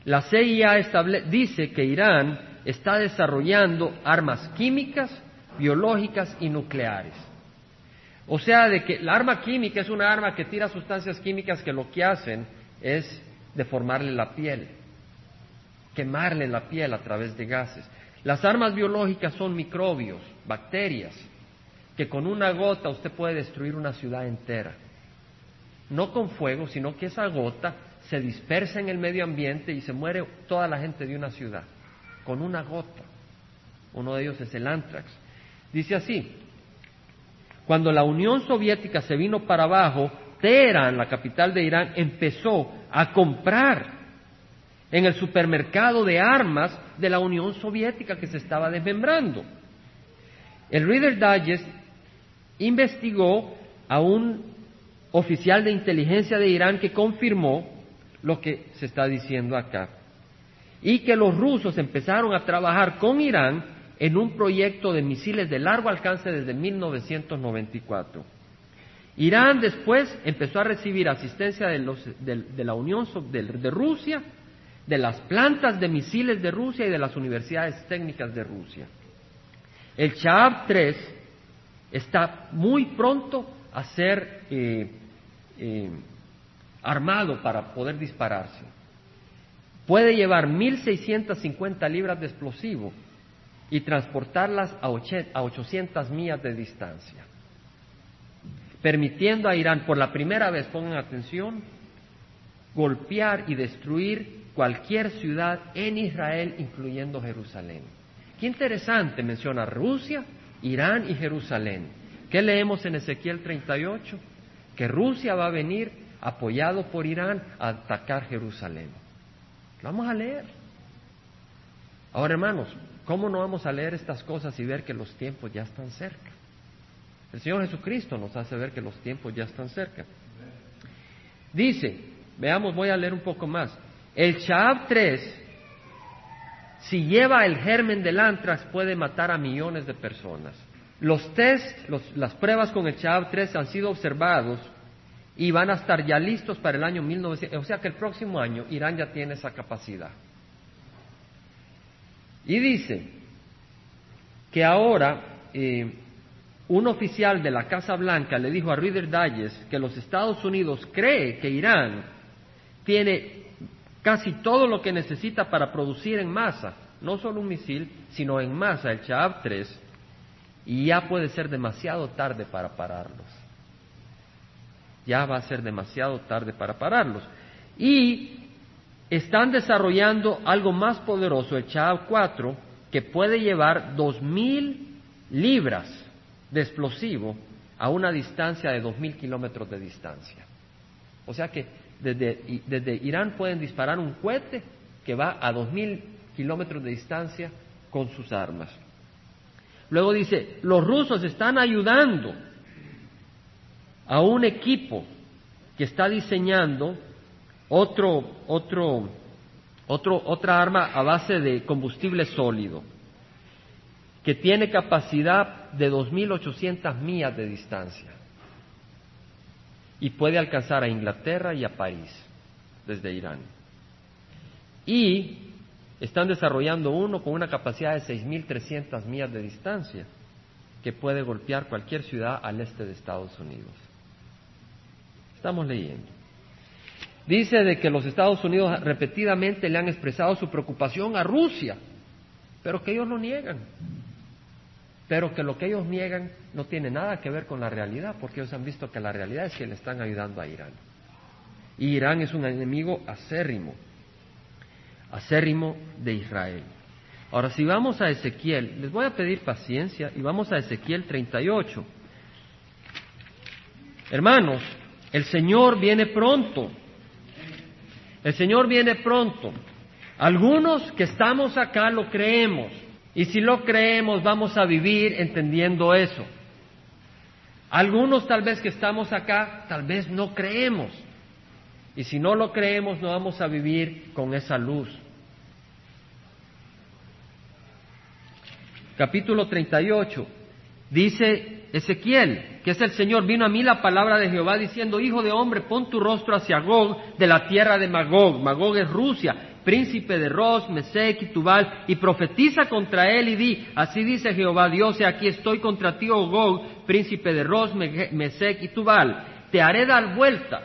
La C I A estable- dice que Irán está desarrollando armas químicas, biológicas y nucleares. O sea, de que la arma química es una arma que tira sustancias químicas que lo que hacen es deformarle la piel, quemarle la piel a través de gases. Las armas biológicas son microbios, bacterias, que con una gota usted puede destruir una ciudad entera. No con fuego, sino que esa gota se dispersa en el medio ambiente y se muere toda la gente de una ciudad, con una gota. Uno de ellos es el antrax. Dice así: cuando la Unión Soviética se vino para abajo, Teherán, la capital de Irán, empezó a comprar en el supermercado de armas de la Unión Soviética que se estaba desmembrando. El Reader's Digest investigó a un oficial de inteligencia de Irán que confirmó lo que se está diciendo acá, y que los rusos empezaron a trabajar con Irán en un proyecto de misiles de largo alcance desde mil novecientos noventa y cuatro. Irán después empezó a recibir asistencia de, los, de, de la Unión de, de Rusia, de las plantas de misiles de Rusia y de las universidades técnicas de Rusia. El Shahab tres está muy pronto a ser eh, eh, armado para poder dispararse. Puede llevar mil seiscientas cincuenta libras de explosivo y transportarlas a ochocientas millas de distancia, permitiendo a Irán por la primera vez, pongan atención, golpear y destruir cualquier ciudad en Israel, incluyendo Jerusalén. Qué interesante, menciona Rusia, Irán y Jerusalén. ¿Qué leemos en Ezequiel treinta y ocho? Que Rusia va a venir, apoyado por Irán, a atacar Jerusalén. Lo vamos a leer. Ahora, hermanos, ¿cómo no vamos a leer estas cosas y ver que los tiempos ya están cerca? El Señor Jesucristo nos hace ver que los tiempos ya están cerca. Dice, veamos, voy a leer un poco más. El Shahab tres, si lleva el germen del antrax, puede matar a millones de personas. Los test, los, las pruebas con el Shahab tres han sido observados y van a estar ya listos para el año mil novecientos. O sea que el próximo año Irán ya tiene esa capacidad. Y dice que ahora eh, un oficial de la Casa Blanca le dijo a Reader's Digest que los Estados Unidos cree que Irán tiene casi todo lo que necesita para producir en masa, no solo un misil, sino en masa el Shahab tres. Y ya puede ser demasiado tarde para pararlos. Ya va a ser demasiado tarde para pararlos. Y están desarrollando algo más poderoso, el Shahab cuatro, que puede llevar dos mil libras de explosivo a una distancia de dos mil kilómetros de distancia. O sea que desde, desde Irán pueden disparar un cohete que va a dos mil kilómetros de distancia con sus armas. Luego dice, los rusos están ayudando a un equipo que está diseñando otro, otro, otro, otra arma a base de combustible sólido, que tiene capacidad de dos mil ochocientas millas de distancia y puede alcanzar a Inglaterra y a París desde Irán. Y están desarrollando uno con una capacidad de seis mil trescientas millas de distancia que puede golpear cualquier ciudad al este de Estados Unidos. Estamos leyendo. Dice de que los Estados Unidos repetidamente le han expresado su preocupación a Rusia, pero que ellos lo niegan. Pero que lo que ellos niegan no tiene nada que ver con la realidad, porque ellos han visto que la realidad es que le están ayudando a Irán. Y Irán es un enemigo acérrimo. acérrimo de Israel. Ahora, si vamos a Ezequiel, les voy a pedir paciencia y vamos a Ezequiel treinta y ocho. Hermanos, el Señor viene pronto. El Señor viene pronto. Algunos que estamos acá lo creemos, y si lo creemos vamos a vivir entendiendo eso. Algunos tal vez que estamos acá, tal vez no creemos. Y si no lo creemos, no vamos a vivir con esa luz. Capítulo treinta y ocho. Dice Ezequiel, que es el Señor, vino a mí la palabra de Jehová diciendo, hijo de hombre, pon tu rostro hacia Gog, de la tierra de Magog. Magog es Rusia, príncipe de Ros, Mesec y Tubal, y profetiza contra él y di, así dice Jehová Dios, y aquí estoy contra ti, oh Gog, príncipe de Ros, Mesec y Tubal, te haré dar vuelta,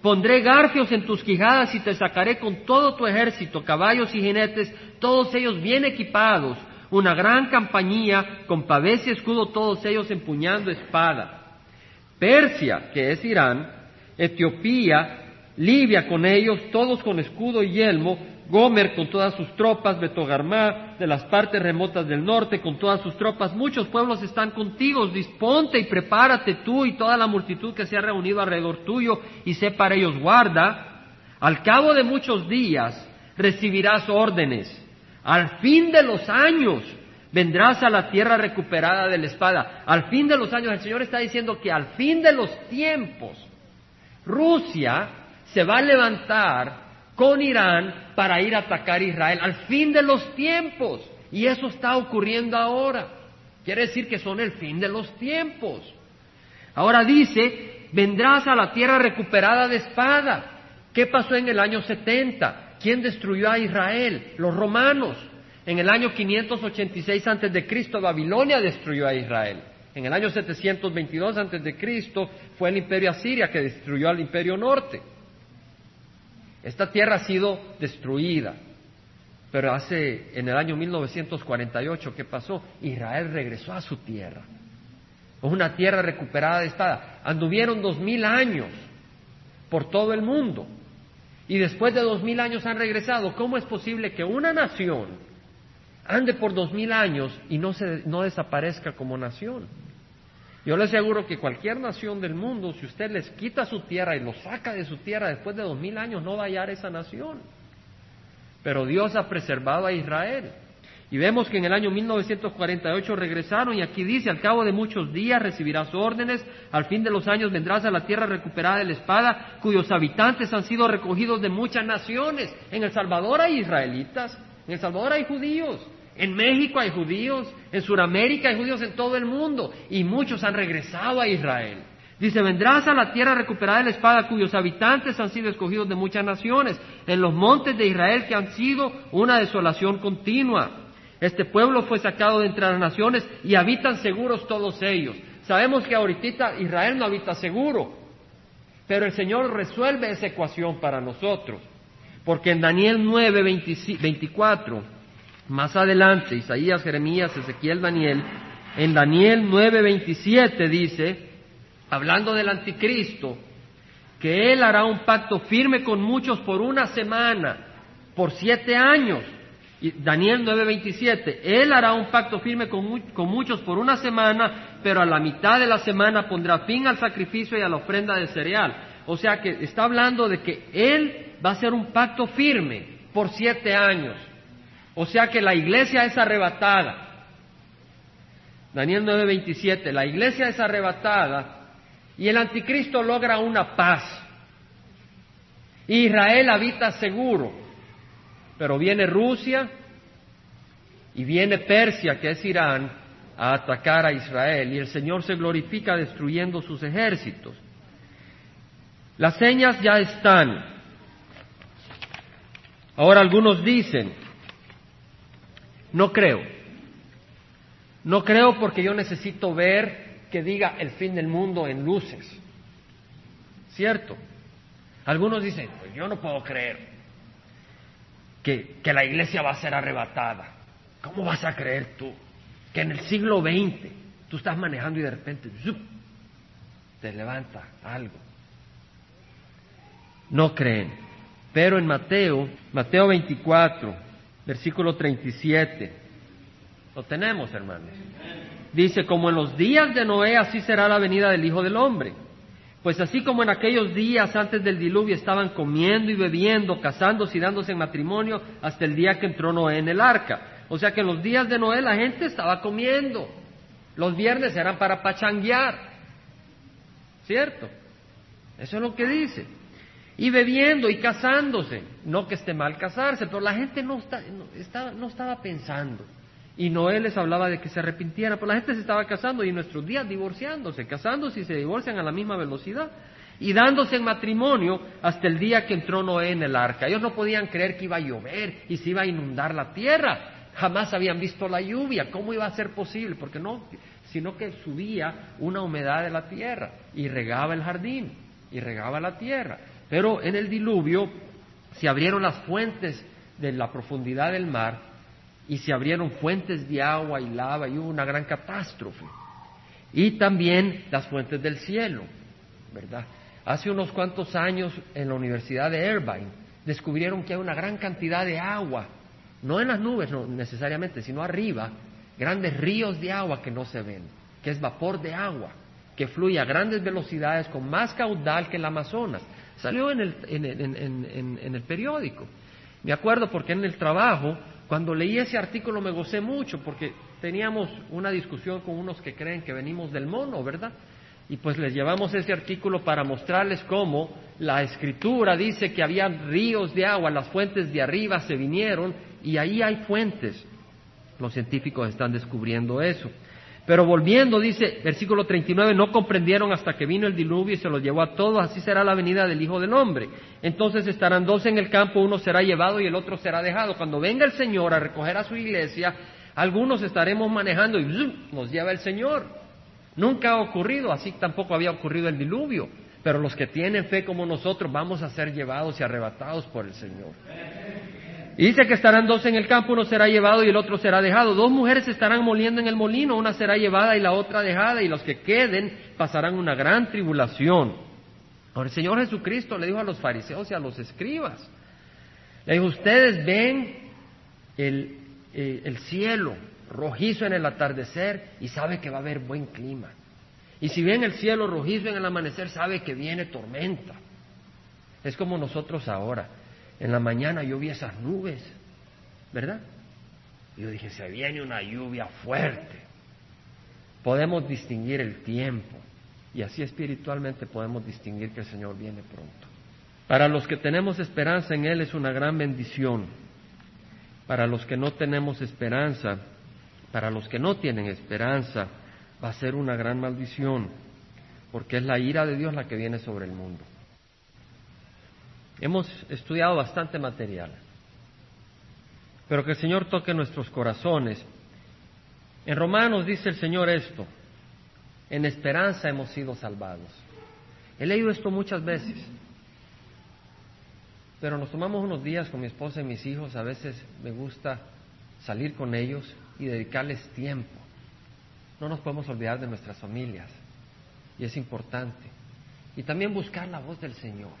pondré garfios en tus quijadas y te sacaré con todo tu ejército, caballos y jinetes, todos ellos bien equipados, una gran compañía, con pavés y escudo, todos ellos empuñando espada. Persia, que es Irán, Etiopía, Libia con ellos, todos con escudo y yelmo, Gomer con todas sus tropas, Betogarmá de las partes remotas del norte con todas sus tropas, muchos pueblos están contigo, disponte y prepárate tú y toda la multitud que se ha reunido alrededor tuyo, y sé para ellos guarda. Al cabo de muchos días recibirás órdenes, al fin de los años vendrás a la tierra recuperada de la espada. Al fin de los años, el Señor está diciendo que al fin de los tiempos, Rusia se va a levantar con Irán para ir a atacar a Israel al fin de los tiempos. Y eso está ocurriendo ahora. Quiere decir que son el fin de los tiempos. Ahora dice, vendrás a la tierra recuperada de espada. ¿Qué pasó en el año setenta? ¿Quién destruyó a Israel? Los romanos. En el año quinientos ochenta y seis antes de Cristo, Babilonia destruyó a Israel. En el año setecientos veintidós antes de Cristo fue el imperio asiria que destruyó al imperio norte. Esta tierra ha sido destruida, pero hace, en el año mil novecientos cuarenta y ocho, ¿qué pasó? Israel regresó a su tierra, una tierra recuperada de espada. Anduvieron dos mil años por todo el mundo, y después de dos mil años han regresado. ¿Cómo es posible que una nación ande por dos mil años y no, se, no desaparezca como nación? Yo les aseguro que cualquier nación del mundo, si usted les quita su tierra y los saca de su tierra, después de dos mil años no va a hallar esa nación. Pero Dios ha preservado a Israel. Y vemos que en el año mil novecientos cuarenta y ocho regresaron, y aquí dice, al cabo de muchos días recibirás órdenes, al fin de los años vendrás a la tierra recuperada de la espada, cuyos habitantes han sido recogidos de muchas naciones. En El Salvador hay israelitas, en El Salvador hay judíos, en México hay judíos, en Sudamérica hay judíos, en todo el mundo, y muchos han regresado a Israel. Dice, vendrás a la tierra recuperada de la espada, cuyos habitantes han sido escogidos de muchas naciones, en los montes de Israel que han sido una desolación continua. Este pueblo fue sacado de entre las naciones y habitan seguros todos ellos. Sabemos que ahorita Israel no habita seguro, pero el Señor resuelve esa ecuación para nosotros. Porque en Daniel nueve, veinticuatro, más adelante, Isaías, Jeremías, Ezequiel, Daniel, en Daniel nueve, veintisiete dice, hablando del anticristo, que él hará un pacto firme con muchos por una semana, por siete años. Y Daniel nueve, veintisiete, él hará un pacto firme con, con muchos por una semana, pero a la mitad de la semana pondrá fin al sacrificio y a la ofrenda de cereal. O sea que está hablando de que él va a ser un pacto firme por siete años. O sea que la iglesia es arrebatada. Daniel nueve, veintisiete, la iglesia es arrebatada y el anticristo logra una paz. Israel habita seguro, pero viene Rusia y viene Persia, que es Irán, a atacar a Israel, y el Señor se glorifica destruyendo sus ejércitos. Las señas ya están. Ahora algunos dicen, no creo, no creo porque yo necesito ver que diga el fin del mundo en luces, ¿cierto? Algunos dicen, pues yo no puedo creer que, que la iglesia va a ser arrebatada. ¿Cómo vas a creer tú que en el siglo veinte tú estás manejando y de repente ¡zup!, te levanta algo? No creen. Pero en Mateo, Mateo veinticuatro, versículo treinta y siete, lo tenemos, hermanos. Dice, como en los días de Noé, así será la venida del Hijo del Hombre. Pues así como en aquellos días antes del diluvio estaban comiendo y bebiendo, casándose y dándose en matrimonio, hasta el día que entró Noé en el arca. O sea que en los días de Noé la gente estaba comiendo. Los viernes eran para pachanguear, ¿cierto? Eso es lo que dice. Y bebiendo y casándose, no que esté mal casarse, pero la gente no, está, no, estaba, no estaba pensando. Y Noé les hablaba de que se arrepintieran, pero la gente se estaba casando y en nuestros días divorciándose, casándose y se divorcian a la misma velocidad. y dándose en matrimonio hasta el día que entró Noé en el arca. Ellos no podían creer que iba a llover y se iba a inundar la tierra. Jamás habían visto la lluvia. ¿Cómo iba a ser posible? Porque no, sino que subía una humedad de la tierra y regaba el jardín y regaba la tierra. Pero en el diluvio se abrieron las fuentes de la profundidad del mar y se abrieron fuentes de agua y lava y hubo una gran catástrofe. Y también las fuentes del cielo, ¿verdad? Hace unos cuantos años en la Universidad de Irvine descubrieron que hay una gran cantidad de agua, no en las nubes no, necesariamente, sino arriba, grandes ríos de agua que no se ven, que es vapor de agua, que fluye a grandes velocidades con más caudal que el Amazonas. Salió en el, en, en, en, en el periódico. Me acuerdo porque en el trabajo, cuando leí ese artículo me gocé mucho porque teníamos una discusión con unos que creen que venimos del mono, ¿verdad? Y pues les llevamos ese artículo para mostrarles cómo la Escritura dice que había ríos de agua, las fuentes de arriba se vinieron y ahí hay fuentes. Los científicos están descubriendo eso. Pero volviendo, dice, versículo treinta y nueve, no comprendieron hasta que vino el diluvio y se los llevó a todos, así será la venida del Hijo del Hombre. Entonces estarán dos en el campo, uno será llevado y el otro será dejado. Cuando venga el Señor a recoger a su iglesia, algunos estaremos manejando y ¡zum! Nos lleva el Señor. Nunca ha ocurrido, así tampoco había ocurrido el diluvio. Pero los que tienen fe como nosotros vamos a ser llevados y arrebatados por el Señor. Y dice que estarán dos en el campo, uno será llevado y el otro será dejado. Dos mujeres estarán moliendo en el molino, una será llevada y la otra dejada, y los que queden pasarán una gran tribulación. Ahora el Señor Jesucristo le dijo a los fariseos y a los escribas, le dijo, ustedes ven el, eh, el cielo rojizo en el atardecer y sabe que va a haber buen clima. Y si ven el cielo rojizo en el amanecer, sabe que viene tormenta. Es como nosotros ahora. En la mañana yo vi esas nubes, ¿verdad? Yo dije, se viene una lluvia fuerte. Podemos distinguir el tiempo. Y así espiritualmente podemos distinguir que el Señor viene pronto. Para los que tenemos esperanza en Él es una gran bendición. Para los que no tenemos esperanza, para los que no tienen esperanza, va a ser una gran maldición. Porque es la ira de Dios la que viene sobre el mundo. Hemos estudiado bastante material, pero que el Señor toque nuestros corazones. En Romanos dice el Señor esto, en esperanza hemos sido salvados. He leído esto muchas veces, pero nos tomamos unos días con mi esposa y mis hijos, a veces me gusta salir con ellos y dedicarles tiempo. No nos podemos olvidar de nuestras familias, y es importante. Y también buscar la voz del Señor.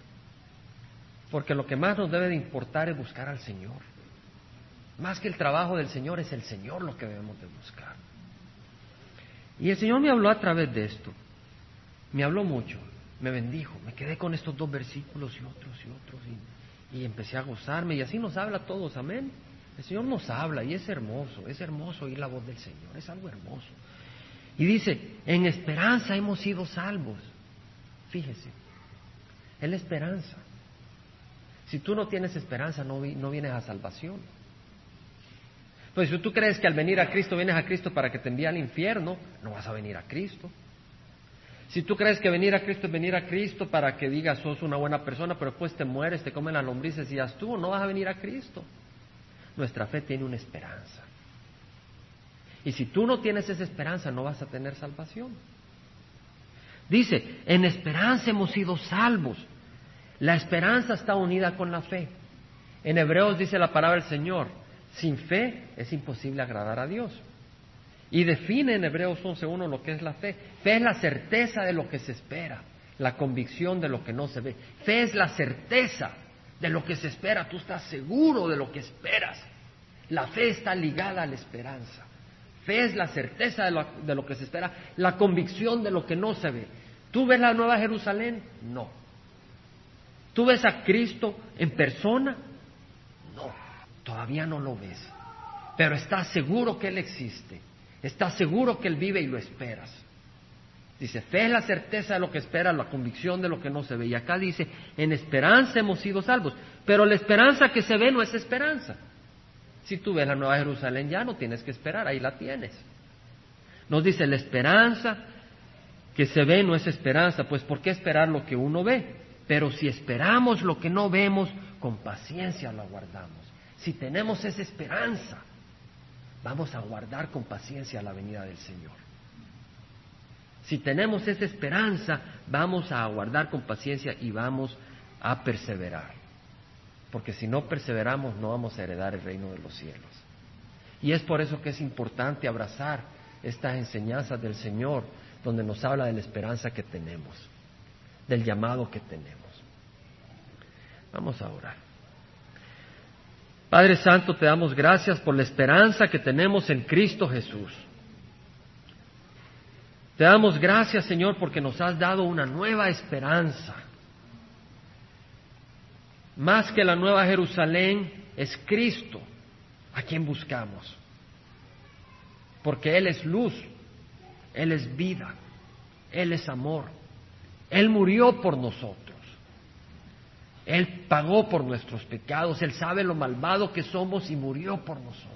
Porque lo que más nos debe de importar es buscar al Señor. Más que el trabajo del Señor, es el Señor lo que debemos de buscar. Y el Señor me habló a través de esto. Me habló mucho, me bendijo. Me quedé con estos dos versículos y otros y otros. Y, y empecé a gozarme. Y así nos habla a todos, amén. El Señor nos habla y es hermoso. Es hermoso oír la voz del Señor, es algo hermoso. Y dice, en esperanza hemos sido salvos. Fíjese, es la esperanza. Si tú no tienes esperanza, no, no vienes a salvación. Pues si tú crees que al venir a Cristo, vienes a Cristo para que te envíe al infierno, no vas a venir a Cristo. Si tú crees que venir a Cristo es venir a Cristo para que digas, sos una buena persona, pero después te mueres, te comen las lombrices y ya estuvo, no vas a venir a Cristo. Nuestra fe tiene una esperanza. Y si tú no tienes esa esperanza, no vas a tener salvación. Dice, en esperanza hemos sido salvos. La esperanza está unida con la fe. En Hebreos dice la palabra del Señor, sin fe es imposible agradar a Dios. Y define en Hebreos once uno lo que es la fe. Fe es la certeza de lo que se espera, la convicción de lo que no se ve. Fe es la certeza de lo que se espera, tú estás seguro de lo que esperas. La fe está ligada a la esperanza. Fe es la certeza de lo, de lo que se espera, la convicción de lo que no se ve. ¿Tú ves la Nueva Jerusalén? No. ¿Tú ves a Cristo en persona? No, todavía no lo ves. Pero estás seguro que Él existe. Estás seguro que Él vive y lo esperas. Dice, fe es la certeza de lo que esperas, la convicción de lo que no se ve. Y acá dice, en esperanza hemos sido salvos. Pero la esperanza que se ve no es esperanza. Si tú ves la Nueva Jerusalén ya no tienes que esperar, ahí la tienes. Nos dice, la esperanza que se ve no es esperanza, pues ¿por qué esperar lo que uno ve? Pero si esperamos lo que no vemos, con paciencia lo aguardamos. Si tenemos esa esperanza, vamos a aguardar con paciencia la venida del Señor. Si tenemos esa esperanza, vamos a aguardar con paciencia y vamos a perseverar. Porque si no perseveramos, no vamos a heredar el reino de los cielos. Y es por eso que es importante abrazar estas enseñanzas del Señor, donde nos habla de la esperanza que tenemos, del llamado que tenemos. Vamos a orar. Padre Santo, te damos gracias por la esperanza que tenemos en Cristo Jesús. Te damos gracias, Señor, porque nos has dado una nueva esperanza. Más que la Nueva Jerusalén, es Cristo a quien buscamos. Porque Él es luz, Él es vida, Él es amor. Él murió por nosotros. Él pagó por nuestros pecados. Él sabe lo malvado que somos y murió por nosotros.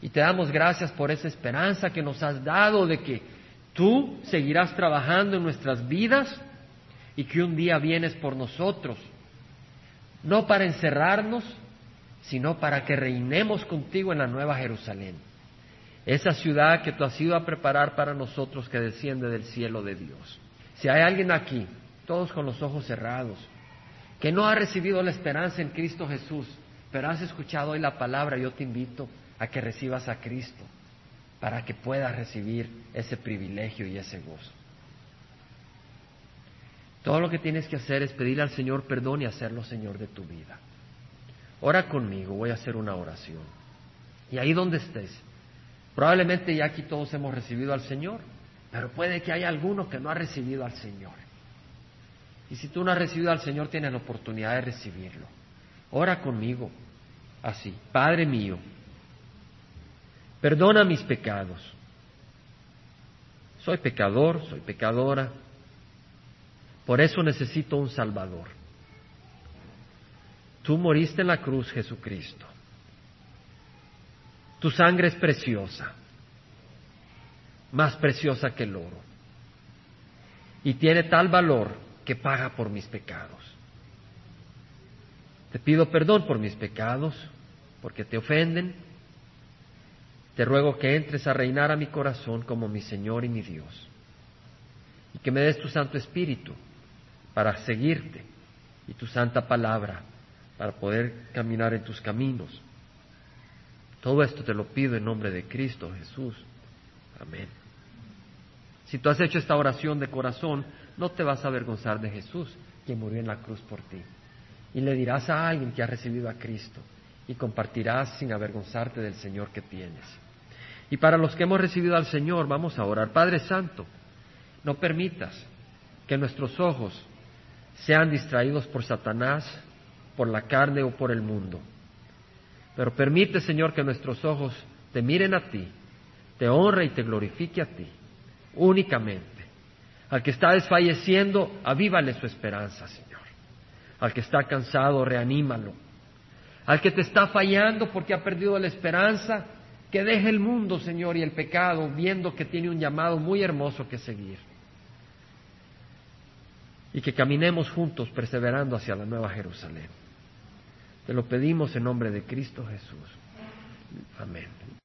Y te damos gracias por esa esperanza que nos has dado de que tú seguirás trabajando en nuestras vidas y que un día vienes por nosotros, no para encerrarnos, sino para que reinemos contigo en la Nueva Jerusalén, esa ciudad que tú has ido a preparar para nosotros, que desciende del cielo de Dios. Si hay alguien aquí, todos con los ojos cerrados, que no ha recibido la esperanza en Cristo Jesús, pero has escuchado hoy la palabra, yo te invito a que recibas a Cristo para que puedas recibir ese privilegio y ese gozo. Todo lo que tienes que hacer es pedirle al Señor perdón y hacerlo Señor de tu vida. Ora conmigo, voy a hacer una oración. Y ahí donde estés, probablemente ya aquí todos hemos recibido al Señor, pero puede que haya alguno que no ha recibido al Señor. Y si tú no has recibido al Señor, tienes la oportunidad de recibirlo. Ora conmigo, así. Padre mío, perdona mis pecados. Soy pecador, soy pecadora. Por eso necesito un Salvador. Tú moriste en la cruz, Jesucristo. Tu sangre es preciosa, más preciosa que el oro. Y tiene tal valor que paga por mis pecados. Te pido perdón por mis pecados, porque te ofenden. Te ruego que entres a reinar a mi corazón como mi Señor y mi Dios, y que me des tu Santo Espíritu para seguirte, y tu Santa Palabra para poder caminar en tus caminos. Todo esto te lo pido en nombre de Cristo Jesús. Amén. Si tú has hecho esta oración de corazón, no te vas a avergonzar de Jesús, que murió en la cruz por ti. Y le dirás a alguien que ha recibido a Cristo y compartirás sin avergonzarte del Señor que tienes. Y para los que hemos recibido al Señor, vamos a orar. Padre Santo, no permitas que nuestros ojos sean distraídos por Satanás, por la carne o por el mundo. Pero permite, Señor, que nuestros ojos te miren a ti, te honre y te glorifique a ti, únicamente. Al que está desfalleciendo, avívale su esperanza, Señor. Al que está cansado, reanímalo. Al que te está fallando porque ha perdido la esperanza, que deje el mundo, Señor, y el pecado, viendo que tiene un llamado muy hermoso que seguir. Y que caminemos juntos, perseverando hacia la Nueva Jerusalén. Te lo pedimos en nombre de Cristo Jesús. Amén.